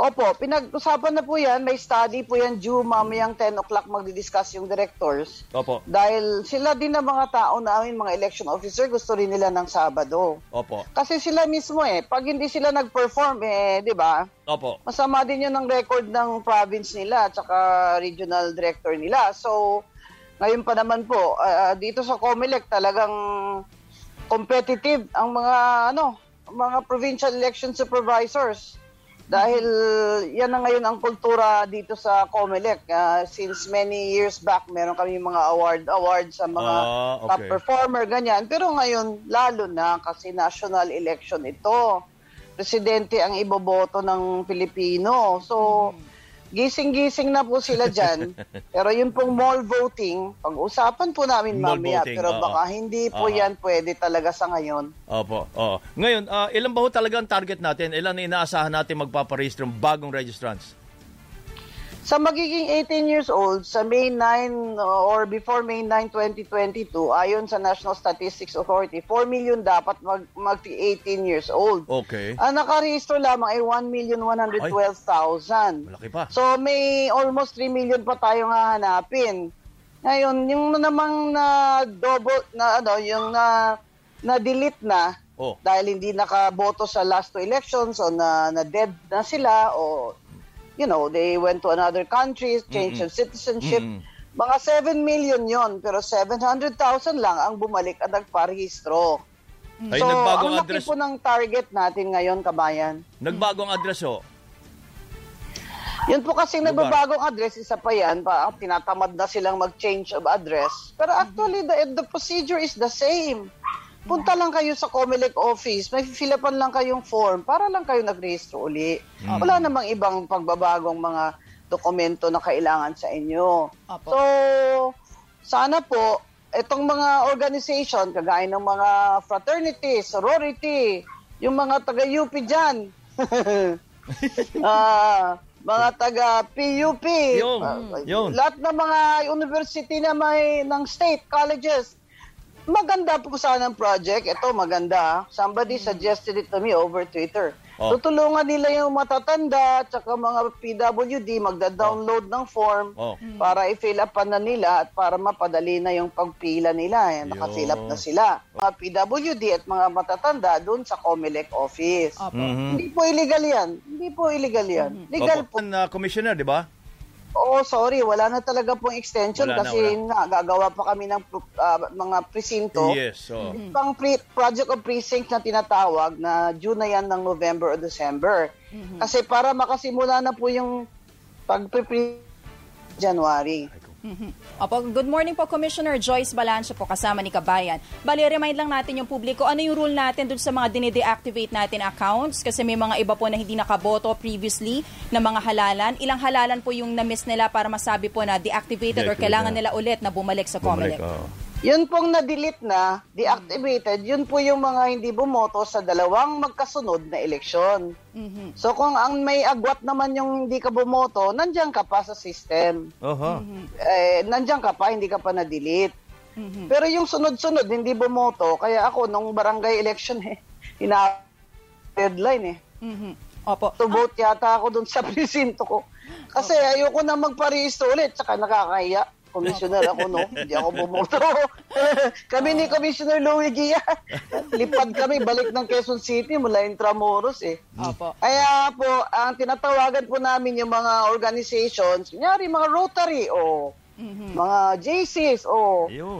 Opo, pinag-usapan na po yan. May study po yan due mamayang 10 o'clock magdi-discuss yung directors. Opo. Dahil sila din ang mga tao namin, mga election officer, gusto rin nila ng Sabado. Opo. Kasi sila mismo pag hindi sila nag-perform, di ba? Opo. Masama din yun ang record ng province nila at saka regional director nila. So, ngayon pa naman po, dito sa COMELEC talagang competitive ang mga provincial election supervisors. Dahil yan na ngayon ang kultura dito sa COMELEC. Since many years back, meron kami mga award sa mga okay, top performer, ganyan. Pero ngayon, lalo na kasi national election ito. Presidente ang iboboto ng Pilipino. So, gising-gising na po sila dyan. Pero yun pong mall voting, pag-usapan po namin mall mamaya. Voting, pero baka hindi po yan pwede talaga sa ngayon. Opo. Ngayon, ilan ba ho talaga ang target natin? Ilan na inaasahan natin magpaparehistro ng bagong registrants? Sa magiging 18 years old, sa May 9 or before May 9, 2022, ayon sa National Statistics Authority, 4 million dapat mag-18 years old. Okay. Ang nakarehistro lamang ay 1,112,000. Malaki pa. So may almost 3 million pa tayong hahanapin. Ngayon, yung namang na-delete na, dahil hindi nakaboto sa last 2 elections o na-dead na sila o they went to another country, changed their citizenship. Mga 7 million yon, pero 700,000 lang ang bumalik at nagparehistro. So, ang laki po ng target natin ngayon, kabayan. Nagbagong address ho? Yun po kasing nagbabagong address, isa pa yan. Tinatamad na silang mag-change of address. Pero actually, the procedure is the same. Punta lang kayo sa COMELEC office, may fill-upan lang kayong form para lang kayo nag-rehistro uli. Wala namang ibang pagbabagong mga dokumento na kailangan sa inyo. Apo. So, sana po, itong mga organization, kagaya ng mga fraternities, sorority, yung mga taga-UP dyan, mga taga-PUP, lahat ng mga university na may ng state, colleges, maganda po sana ang project. Ito, maganda. Somebody suggested it to me over Twitter. Oh. Tutulungan nila yung matatanda at saka mga PWD magda-download ng form para i-fill up na nila at para mapadali na yung pagpila nila. Eh. Nakafill up na sila. Mga PWD at mga matatanda doon sa COMELEC office. Hindi po illegal yan. Hindi po illegal yan. Legal po. Commissioner, di ba? Oo, sorry. Wala na talaga pong extension kasi gagawa pa kami ng mga presinto. Yes. So. Pang project of precinct na tinatawag na due na yan ng November or December. Kasi para makasimula na po yung pag-pre-pre January. Opo, good morning po Commissioner Joyce Baladio po kasama ni Kabayan. Bali, remind lang natin yung publiko, ano yung rule natin dun sa mga dine-deactivate natin accounts kasi may mga iba po na hindi nakaboto previously na mga halalan. Ilang halalan po yung na-miss nila para masabi po na deactivated or kailangan nila ulit na bumalik sa COMELEC? Yun pong na-delete na, deactivated, yun po yung mga hindi bumoto sa dalawang magkasunod na eleksyon. So kung ang may agwat naman yung hindi ka bumoto, nandiyan ka pa sa system. Nandiyan ka pa, hindi ka pa na-delete. Pero yung sunod-sunod, hindi bumoto, kaya ako nung barangay election, ina-deadline. Opo. To vote yata ako dun sa presinto ko. Kasi ayoko na magparehistro ulit, saka nakakaya. Commissioner ako, no? Hindi ako bumoto. Kami ni Commissioner Louie Gia. Lipad kami, balik ng Quezon City mula Intramuros, eh. Kaya po, ang tinatawagan po namin yung mga organizations, kunyari mga Rotary, mga JCs,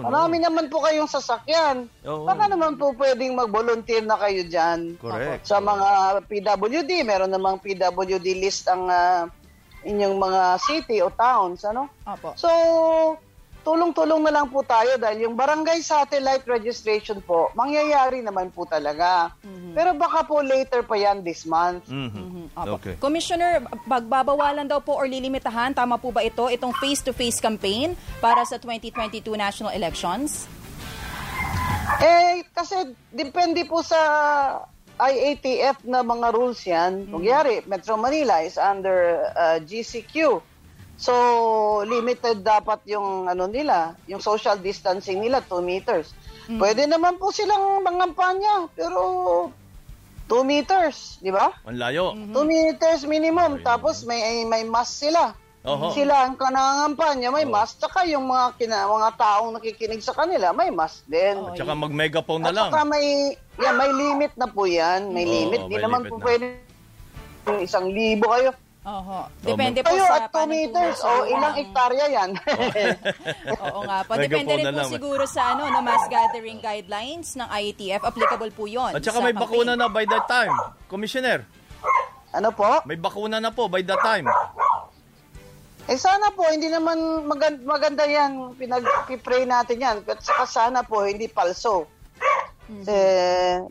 marami naman po kayong sasakyan. Baka naman po pwedeng mag-volunteer na kayo dyan. Correct. Sa mga PWD, meron namang PWD list ang... inyong mga city o towns, ano? So, tulong-tulong na lang po tayo dahil yung barangay satellite registration po, mangyayari naman po talaga. Pero baka po later pa yan this month. Okay. Commissioner, pagbabawalan daw po or lilimitahan, tama po ba ito, itong face-to-face campaign para sa 2022 national elections? Eh, kasi depende po sa... IATF na mga rules yan. Kunyari, Metro Manila is under GCQ. So, limited dapat yung ano nila, yung social distancing nila, 2 meters. Pwede naman po silang mangampanya, pero 2 meters, di ba? Ang layo. 2 meters minimum, tapos may mask sila. Sila ang nangangampanya, may mask. Tsaka yung mga taong nakikinig sa kanila, may mask din. Tsaka mag-megaphone na lang. Tsaka may limit na po yan. May limit. Hindi naman po pwede 1,000 kayo. Depende po sa... At 2 meters, ilang hektarya yan. Oo nga po. Depende rin po siguro sa mass gathering guidelines ng IATF. Applicable po yun. At tsaka may bakuna na by that time. Commissioner. Ano po? May bakuna na po by that time. Eh sana po, hindi naman maganda yan, pinag-pray natin yan. At saka sana po, hindi palso. Kasi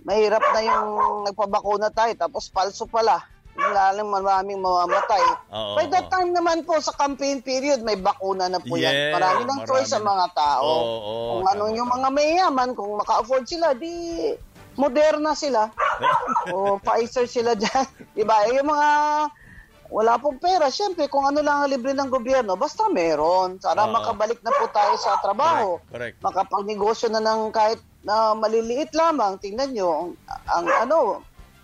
mahirap na yung nagpabakuna tayo, tapos palso pala. Lalang maraming mamamatay. By that time naman po, sa campaign period, may bakuna na po yan. Marami ng choice sa mga tao. Kung ano yung mga mayaman, kung maka-afford sila, di Moderna sila. O Pfizer sila dyan. Diba? Yung mga... Wala pong pera. Siyempre, kung ano lang ang libre ng gobyerno, basta meron. Sana makabalik na po tayo sa trabaho. Correct. Makapagnegosyo na ng kahit na maliliit lamang. Tingnan nyo,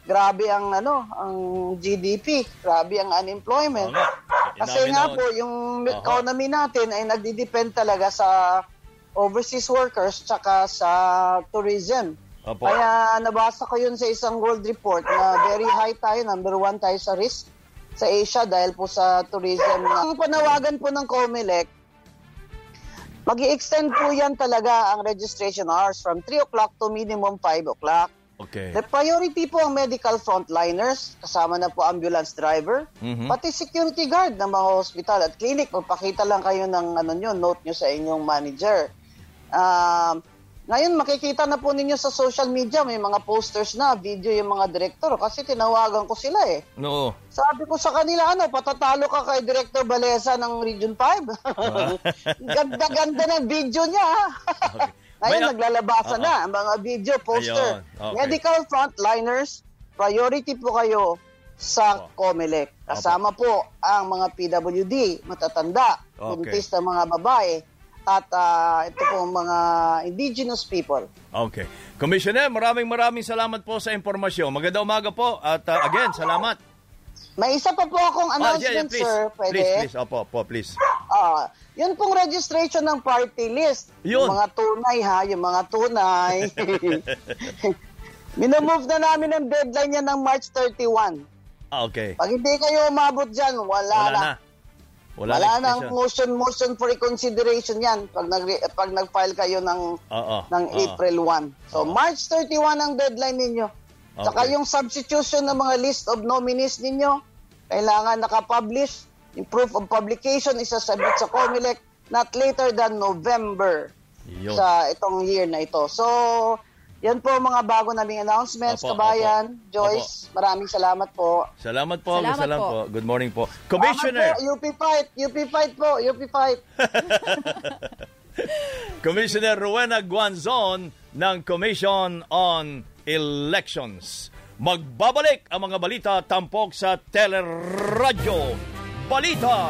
grabe ang ang GDP, grabe ang unemployment. Kasi nga po, yung economy natin ay nagdidepend talaga sa overseas workers tsaka sa tourism. Kaya nabasa ko yun sa isang world report na very high tayo, number one tayo sa risk sa Asia dahil po sa tourism. Ang panawagan po ng COMELEC, mag-i-extend po yan talaga ang registration hours from 3 o'clock to minimum 5 o'clock. The priority po ang medical frontliners, kasama na po ambulance driver, pati security guard ng mga hospital at clinic. Magpakita lang kayo ng note nyo sa inyong manager. Ngayon, makikita na po ninyo sa social media, may mga posters na, video yung mga direktor. Kasi tinawagan ko sila eh. Oo. Sabi ko sa kanila, patatalo ka kay Director Balesa ng Region 5. Ganda-ganda ng video niya. Ngayon, naglalabasa na ang mga video, poster. Medical frontliners, priority po kayo sa COMELEC. Kasama po ang mga PWD, matatanda, buntis na mga babae, at ito po mga indigenous people. Okay. Commissioner, maraming salamat po sa impormasyon. Magandang umaga po at again, salamat. May isa pa po akong announcement, please, sir. Pwede? Please. Opo, please. Yun pong registration ng party list. Yun. Yung mga tunay. Minamove na namin ang deadline niya ng March 31. Okay. Pag hindi kayo umabot dyan, wala na. Wala na ang motion for reconsideration yan pag nag-file kayo ng April 1. So March 31 ang deadline ninyo. Okay. Saka yung substitution ng mga list of nominees ninyo, kailangan nakapublish. Yung proof of publication isasabit sa COMELEC not later than November sa itong year na ito. So, yan po mga bago naming announcements, kabayan. Joyce, maraming salamat po. Salamat po. Good morning po. Commissioner. Po, UP Fight. Commissioner Rowena Guanzon ng Commission on Elections. Magbabalik ang mga balita tampok sa Teleradyo Balita.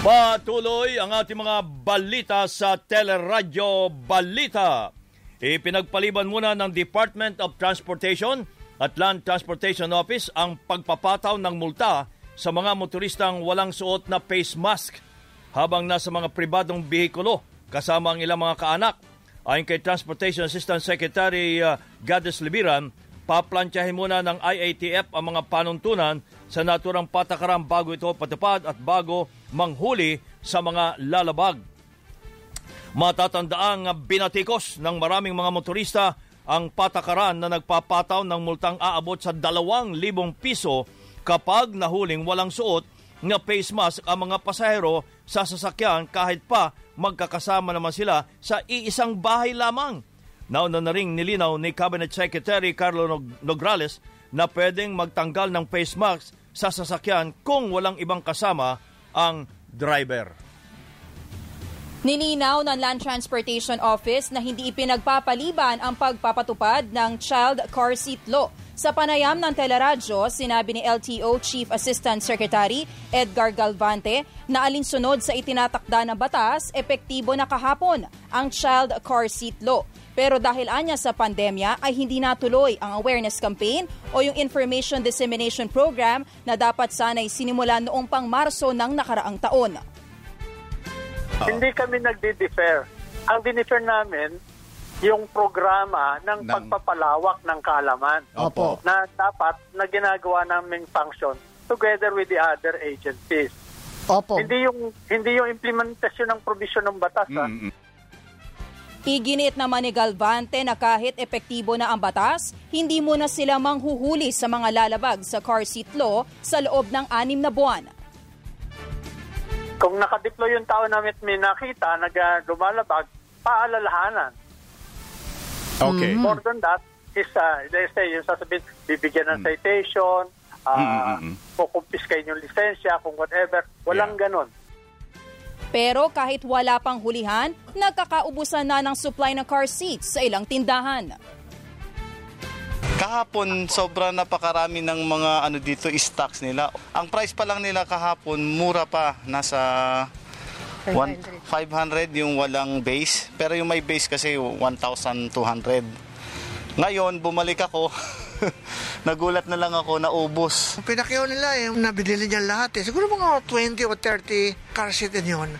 Patuloy ang ating mga balita sa Teleradyo Balita. Ipinagpaliban muna ng Department of Transportation at Land Transportation Office ang pagpapataw ng multa sa mga motoristang walang suot na face mask habang nasa mga pribadong bihikulo kasama ang ilang mga kaanak. Ayon kay Transportation Assistant Secretary Gades Libiran, paplantyahin muna ng IATF ang mga panuntunan sa naturang patakaran bago ito patupad at bago manghuli sa mga lalabag. Matatandaang binatikos ng maraming mga motorista ang patakaran na nagpapataw ng multang aabot sa 2,000 piso kapag nahuling walang suot na face mask ang mga pasahero sa sasakyan kahit pa magkakasama naman sila sa iisang bahay lamang. Nauna na ring nilinaw ni Cabinet Secretary Carlo Nograles na pwedeng magtanggal ng face mask sa sasakyan kung walang ibang kasama ang driver. Nininaw ng Land Transportation Office na hindi ipinagpapaliban ang pagpapatupad ng child car seat law. Sa panayam ng Teleradyo, sinabi ni LTO Chief Assistant Secretary Edgar Galvante na alinsunod sa itinatakda na batas, epektibo na kahapon ang child car seat law. Pero dahil anya sa pandemya ay hindi natuloy ang awareness campaign o yung information dissemination program na dapat sana'y sinimulan noong pang Marso ng nakaraang taon. Hindi kami nagdi-defer. Ang dinifer namin, yung programa ng pagpapalawak ng kaalaman na dapat na ginagawa naming function together with the other agencies. Opo. Hindi yung implementasyon ng provision ng batas. Mm-hmm. Iginit naman ni Galvante na kahit epektibo na ang batas, hindi muna sila manghuhuli sa mga lalabag sa car seat law sa loob ng 6 na buwan. Kung nakadeploy yung tao namin at may nakita na lumalabag, paalalahanan. Okay. More than that, let's say, yung sasabihin, bibigyan ng citation, kukumpiskain yung lisensya, kung whatever, walang ganon. Pero kahit wala pang hulihan, nagkakaubusan na ng supply ng car seats sa ilang tindahan. Kahapon, sobra napakarami ng mga stocks nila. Ang price pa lang nila kahapon, mura pa. Nasa 500 yung walang base. Pero yung may base kasi 1,200. Ngayon, bumalik ako. Nagulat na lang ako, naubos. Pinakyaw nila eh, nabili niya lahat eh. Siguro mga 20 o 30 car seat yun.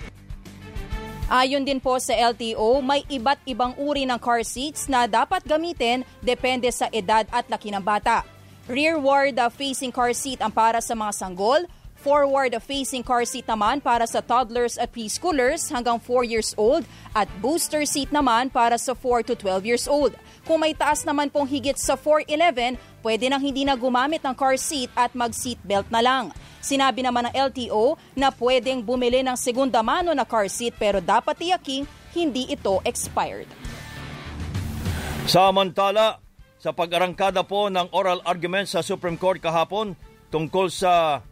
Ayon din po sa LTO, may iba't ibang uri ng car seats na dapat gamitin depende sa edad at laki ng bata. Rearward-facing car seat ang para sa mga sanggol, forward-facing car seat naman para sa toddlers at preschoolers hanggang 4 years old at booster seat naman para sa 4 to 12 years old. Kung may taas naman pong higit sa 4'11", pwede nang hindi na gumamit ng car seat at mag-seatbelt na lang. Sinabi naman ng LTO na pwedeng bumili ng segunda mano na car seat pero dapat tiyaking hindi ito expired. Samantala, sa pag-arangkada po ng oral argument sa Supreme Court kahapon tungkol sa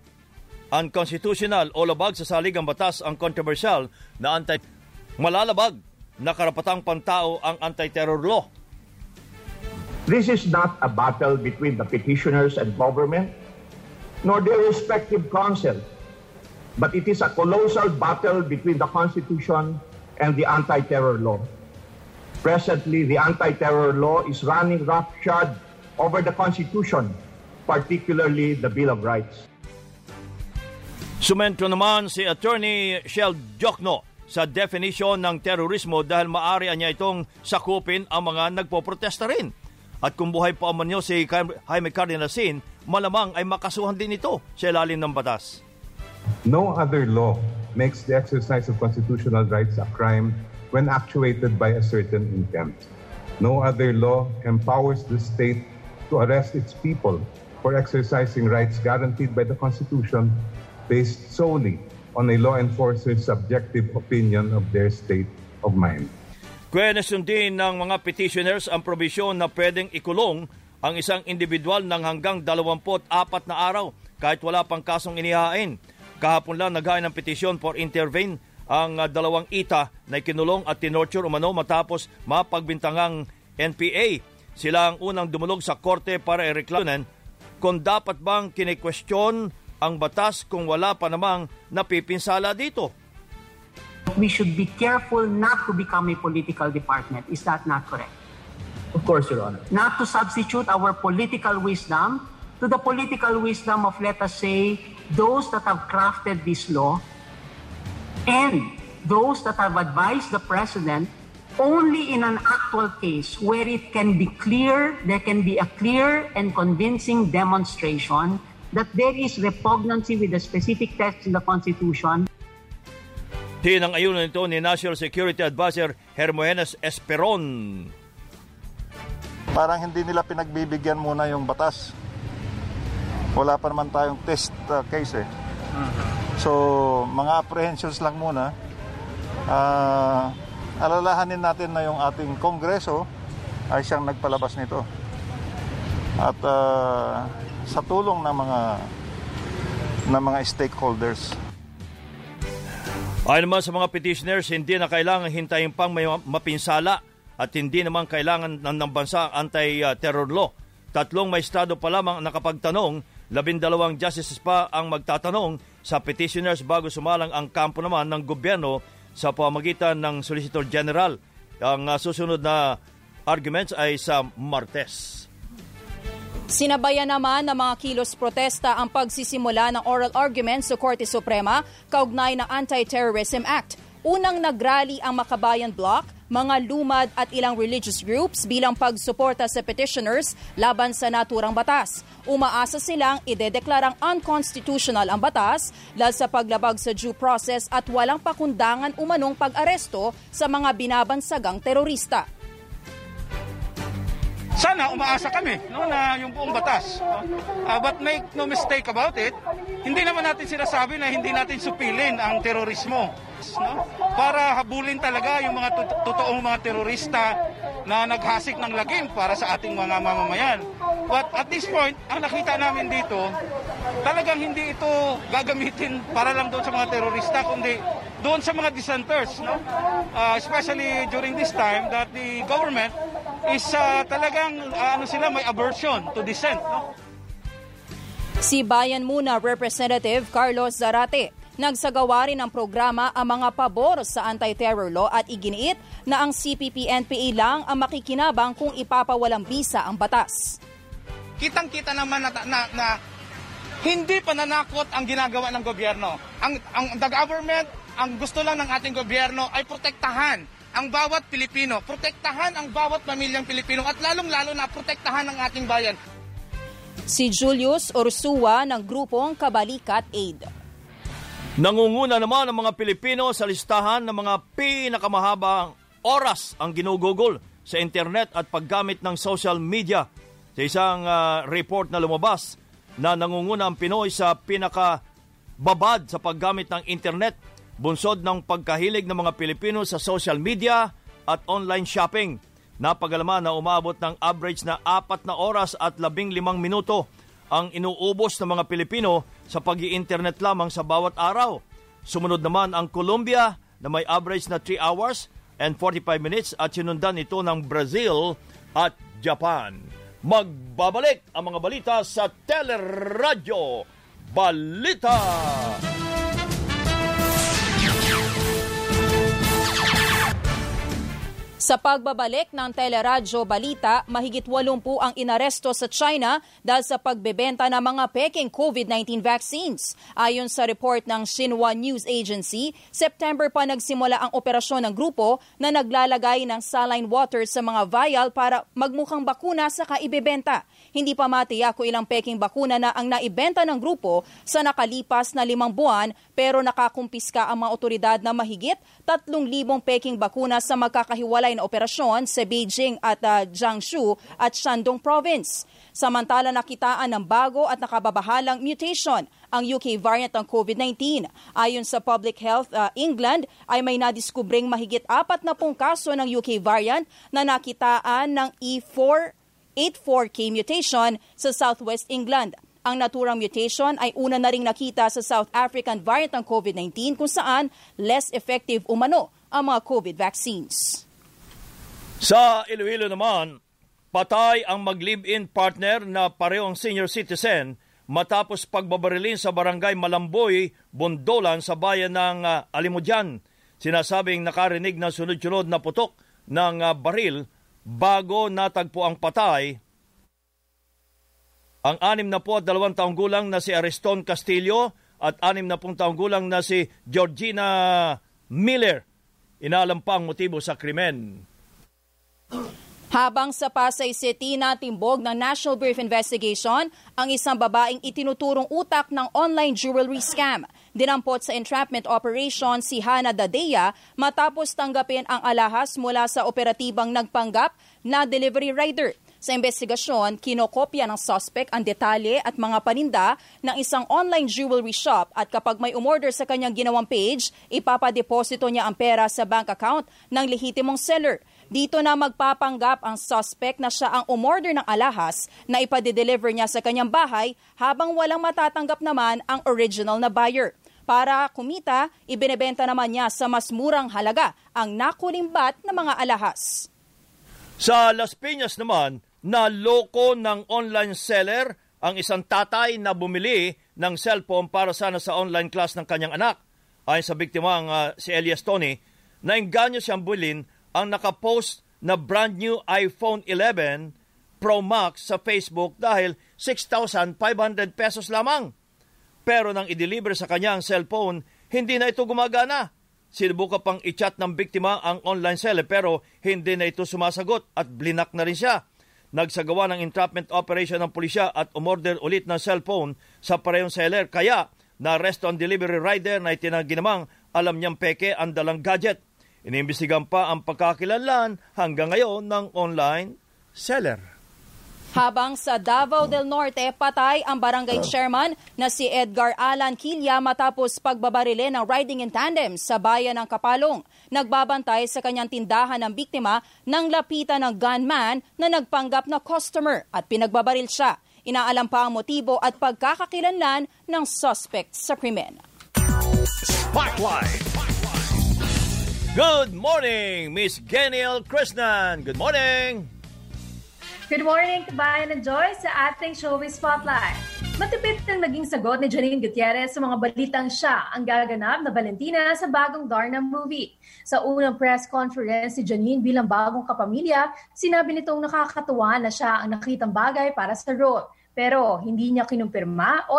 unconstitutional o labag sa saligang batas ang controversial na malalabag na karapatang pantao ang anti-terror law. This is not a battle between the petitioners and government, nor their respective counsel, but it is a colossal battle between the Constitution and the anti-terror law. Presently, the anti-terror law is running roughshod over the Constitution, particularly the Bill of Rights. Sumento naman si Attorney Shel Diokno sa definition ng terorismo dahil maaari niya itong sakupin ang mga nagpoprotesta rin. At kung buhay pa man niyo si Jaime Cardinacin, malamang ay makasuhan din ito sa ilalim ng batas. No other law makes the exercise of constitutional rights a crime when actuated by a certain intent. No other law empowers the state to arrest its people for exercising rights guaranteed by the Constitution based solely on a law enforcer's subjective opinion of their state of mind. Kwenestyon din ng mga petitioners ang probisyon na pwedeng ikulong ang isang individual ng hanggang 24 na araw kahit wala pang kasong inihain. Kahapon lang naghain ng petisyon for intervene ang dalawang ita na ikinulong at tinorture umano matapos mapagbintangang NPA. Sila ang unang dumulog sa korte para ireklaman kung dapat bang kinikwestiyon ang batas kung wala pa namang napipinsala dito. We should be careful not to become a political department. Is that not correct? Of course, Your Honor. Not to substitute our political wisdom to the political wisdom of, let us say, those that have crafted this law and those that have advised the President only in an actual case where it can be clear, there can be a clear and convincing demonstration that there is repugnancy with a specific text in the Constitution. Tinang-ayunan ito ni National Security Advisor Hermogenes Esperon. Parang hindi nila pinagbibigyan muna yung batas. Wala pa naman tayong test case eh. So, mga apprehensions lang muna. Alalahanin natin na yung ating Kongreso ay siyang nagpalabas nito. At sa tulong ng mga stakeholders. Ayon naman sa mga petitioners, hindi na kailangan hintayin pang may mapinsala at hindi naman kailangan ng bansa ang anti-terror law. 3 maestrado pa lamang nakapagtanong, 12 justices pa ang magtatanong sa petitioners bago sumalang ang kampo naman ng gobyerno sa pamagitan ng Solicitor General. Ang susunod na arguments ay sa Martes. Sinabayan naman ng mga kilos protesta ang pagsisimula ng oral arguments sa Korte Suprema kaugnay ng Anti-Terrorism Act. Unang nagrally ang Makabayan Bloc, mga lumad at ilang religious groups bilang pagsuporta sa petitioners laban sa naturang batas. Umaasa silang idedeklarang unconstitutional ang batas dahil sa paglabag sa due process at walang pakundangan umanong pag-aresto sa mga binabansagang terorista. Sana umaasa kami na yung buong batas. But make no mistake about it, hindi naman natin sinasabi na hindi natin supilin ang terorismo. Para habulin talaga yung mga totoong mga terorista na naghasik ng lagim para sa ating mga mamamayan. But at this point, ang nakita namin dito, talagang hindi ito gagamitin para lang doon sa mga terorista, kundi doon sa mga dissenters. Especially during this time that the government is may aversion to dissent. Si Bayan Muna Representative Carlos Zarate. Nagsagawa rin ng programa ang mga pabor sa anti-terror law at iginiit na ang CPP-NPA lang ang makikinabang kung ipapawalang bisa ang batas. Kitang-kita naman na hindi pananakot ang ginagawa ng gobyerno. Ang the government, ang gusto lang ng ating gobyerno ay protektahan ang bawat Pilipino, protektahan ang bawat pamilyang Pilipino at lalong-lalo na protektahan ang ating bayan. Si Julius Orsua ng grupong Kabalikat Aid. Nangunguna naman ang mga Pilipino sa listahan ng mga pinakamahabang oras ang ginugugol sa internet at paggamit ng social media. Sa isang report na lumabas na nangunguna ang Pinoy sa pinakababad sa paggamit ng internet, bunsod ng pagkahilig ng mga Pilipino sa social media at online shopping. Napagalaman na umabot ng average na 4 oras at 15 minuto ang inuubos ng mga Pilipino sa pag-i-internet lamang sa bawat araw. Sumunod naman ang Colombia na may average na 3 hours and 45 minutes at sinundan ito ng Brazil at Japan. Magbabalik ang mga balita sa Teleradyo Balita. Sa pagbabalik ng Teleradyo Balita, mahigit 80 ang inaresto sa China dahil sa pagbebenta ng mga peking COVID-19 vaccines. Ayon sa report ng Xinhua News Agency, September pa nagsimula ang operasyon ng grupo na naglalagay ng saline water sa mga vial para magmukhang bakuna saka ibebenta. Hindi pa matiyak kung ilang peking bakuna na ang naibenta ng grupo sa nakalipas na 5 buwan, pero nakakumpiska ang mga otoridad na mahigit 3,000 peking bakuna sa magkakahiwalay na operasyon sa Beijing at Jiangsu at Shandong Province. Samantala, nakitaan ng bago at nakababahalang mutation ang UK variant ng COVID-19. Ayon sa Public Health England, ay may nadiskubring mahigit 40 kaso ng UK variant na nakitaan ng E484K mutation sa Southwest England. Ang naturang mutation ay una na ring nakita sa South African variant ng COVID-19 kung saan less effective umano ang mga COVID vaccines. Sa Iloilo naman, patay ang mag-live-in partner na parehong senior citizen matapos pagbabarilin sa barangay Malamboy, Bondolan sa bayan ng Alimudyan. Sinasabing nakarinig ng sunod-sunod na putok ng baril bago natagpo ang patay. Ang 62 taong gulang na si Ariston Castillo at 60 taong gulang na si Georgina Miller. Inaalam pa ang motibo sa krimen. Habang sa Pasay City natimbog ng National Bureau of Investigation ang isang babaeng itinuturong utak ng online jewelry scam. Dinampot sa entrapment operation si Hana Dadea matapos tanggapin ang alahas mula sa operatibang nagpanggap na delivery rider. Sa investigasyon, kinokopya ng suspect ang detalye at mga paninda ng isang online jewelry shop at kapag may umorder sa kanyang ginawang page, ipapadeposito niya ang pera sa bank account ng lehitimong seller. Dito na magpapanggap ang suspect na siya ang umorder ng alahas na ipadedeliver niya sa kanyang bahay habang walang matatanggap naman ang original na buyer. Para kumita, ibinebenta naman niya sa mas murang halaga ang nakulimbat na mga alahas. Sa Las Piñas naman, naloko ng online seller ang isang tatay na bumili ng cellphone para sana sa online class ng kanyang anak. Ayon sa biktimang si Elias Tony, nainganyo siyang bulin ang nakapost na brand new iPhone 11 Pro Max sa Facebook dahil ₱6,500 lamang. Pero nang i-deliver sa kanya ang cellphone, hindi na ito gumagana. Sinubukan pang i-chat ng biktima ang online seller pero hindi na ito sumasagot at blinak na rin siya. Nagsagawa ng entrapment operation ng pulisya at umorder ulit ng cellphone sa parehong seller. Kaya, na-arresto ang delivery rider na itinanggi namang alam niyang peke ang dalang gadget. Inimbestigan pa ang pagkakilanlan hanggang ngayon ng online seller. Habang sa Davao del Norte, patay ang barangay chairman na si Edgar Alan Quilla matapos pagbabarile ng riding in tandem sa bayan ng Kapalong. Nagbabantay sa kanyang tindahan ng biktima ng lapitan ng gunman na nagpanggap na customer at pinagbabaril siya. Inaalam pa ang motibo at pagkakakilanlan ng suspect sa krimen. Spotlight. Good morning, Miss Geniel Krishnan. Good morning. Good morning, kabayan and Joyce, sa ating Showbiz Spotlight. Matipid ang naging sagot ni Janine Gocheres sa mga balitang siya ang gaganap na Valentina sa bagong Darna movie. Sa unang press conference ni Janine bilang bagong kapamilya, sinabi nitong nakakatuwa na siya ang nakitang bagay para sa role, pero hindi niya kinumpirma o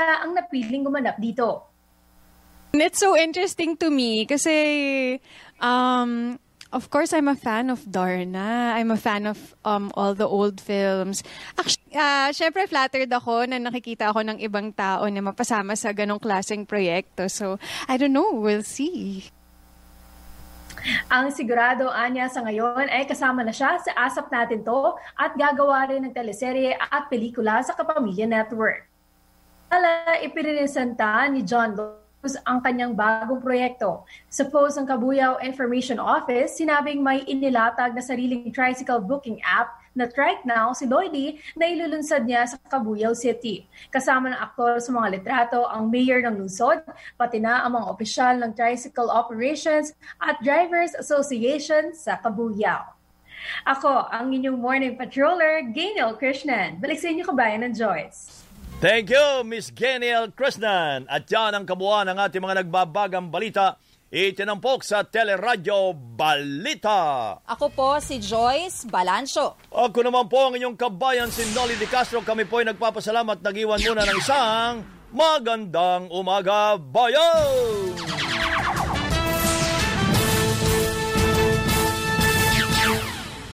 ang napiling gumanap dito. It's so interesting to me kasi of course, I'm a fan of Darna. I'm a fan of all the old films. Actually, syempre flattered ako na nakikita ako ng ibang tao na mapasama sa ganong klaseng proyekto. So, I don't know. We'll see. Ang sigurado, Anya, sa ngayon ay kasama na siya sa Asap Natin To at gagawa rin ng teleserye at pelikula sa Kapamilya Network. Ala, ipiniresenta ni John Lloyd ang kanyang bagong proyekto. Sa post ng Kabuyaw Information Office, sinabing may inilatag na sariling tricycle booking app na Trike Now si Lloydie na ilulunsad niya sa Kabuyaw City. Kasama ng aktor sa mga litrato ang mayor ng lungsod, pati na ang mga opisyal ng Tricycle Operations at Drivers Association sa Kabuyaw. Ako, ang inyong morning patroller, Geniel Krishnan. Balik sa inyo kabayan ng Joyce. Thank you, Miss Geniel Krishnan. At yan ang kabuuan ng ating mga nagbabagang balita. Itinampok sa Teleradyo Balita. Ako po si Joyce Balancio. Ako naman po ang inyong kabayan, si Noli de Castro. Kami po ay nagpapasalamat. Nag-iwan muna ng isang magandang umaga, bayo!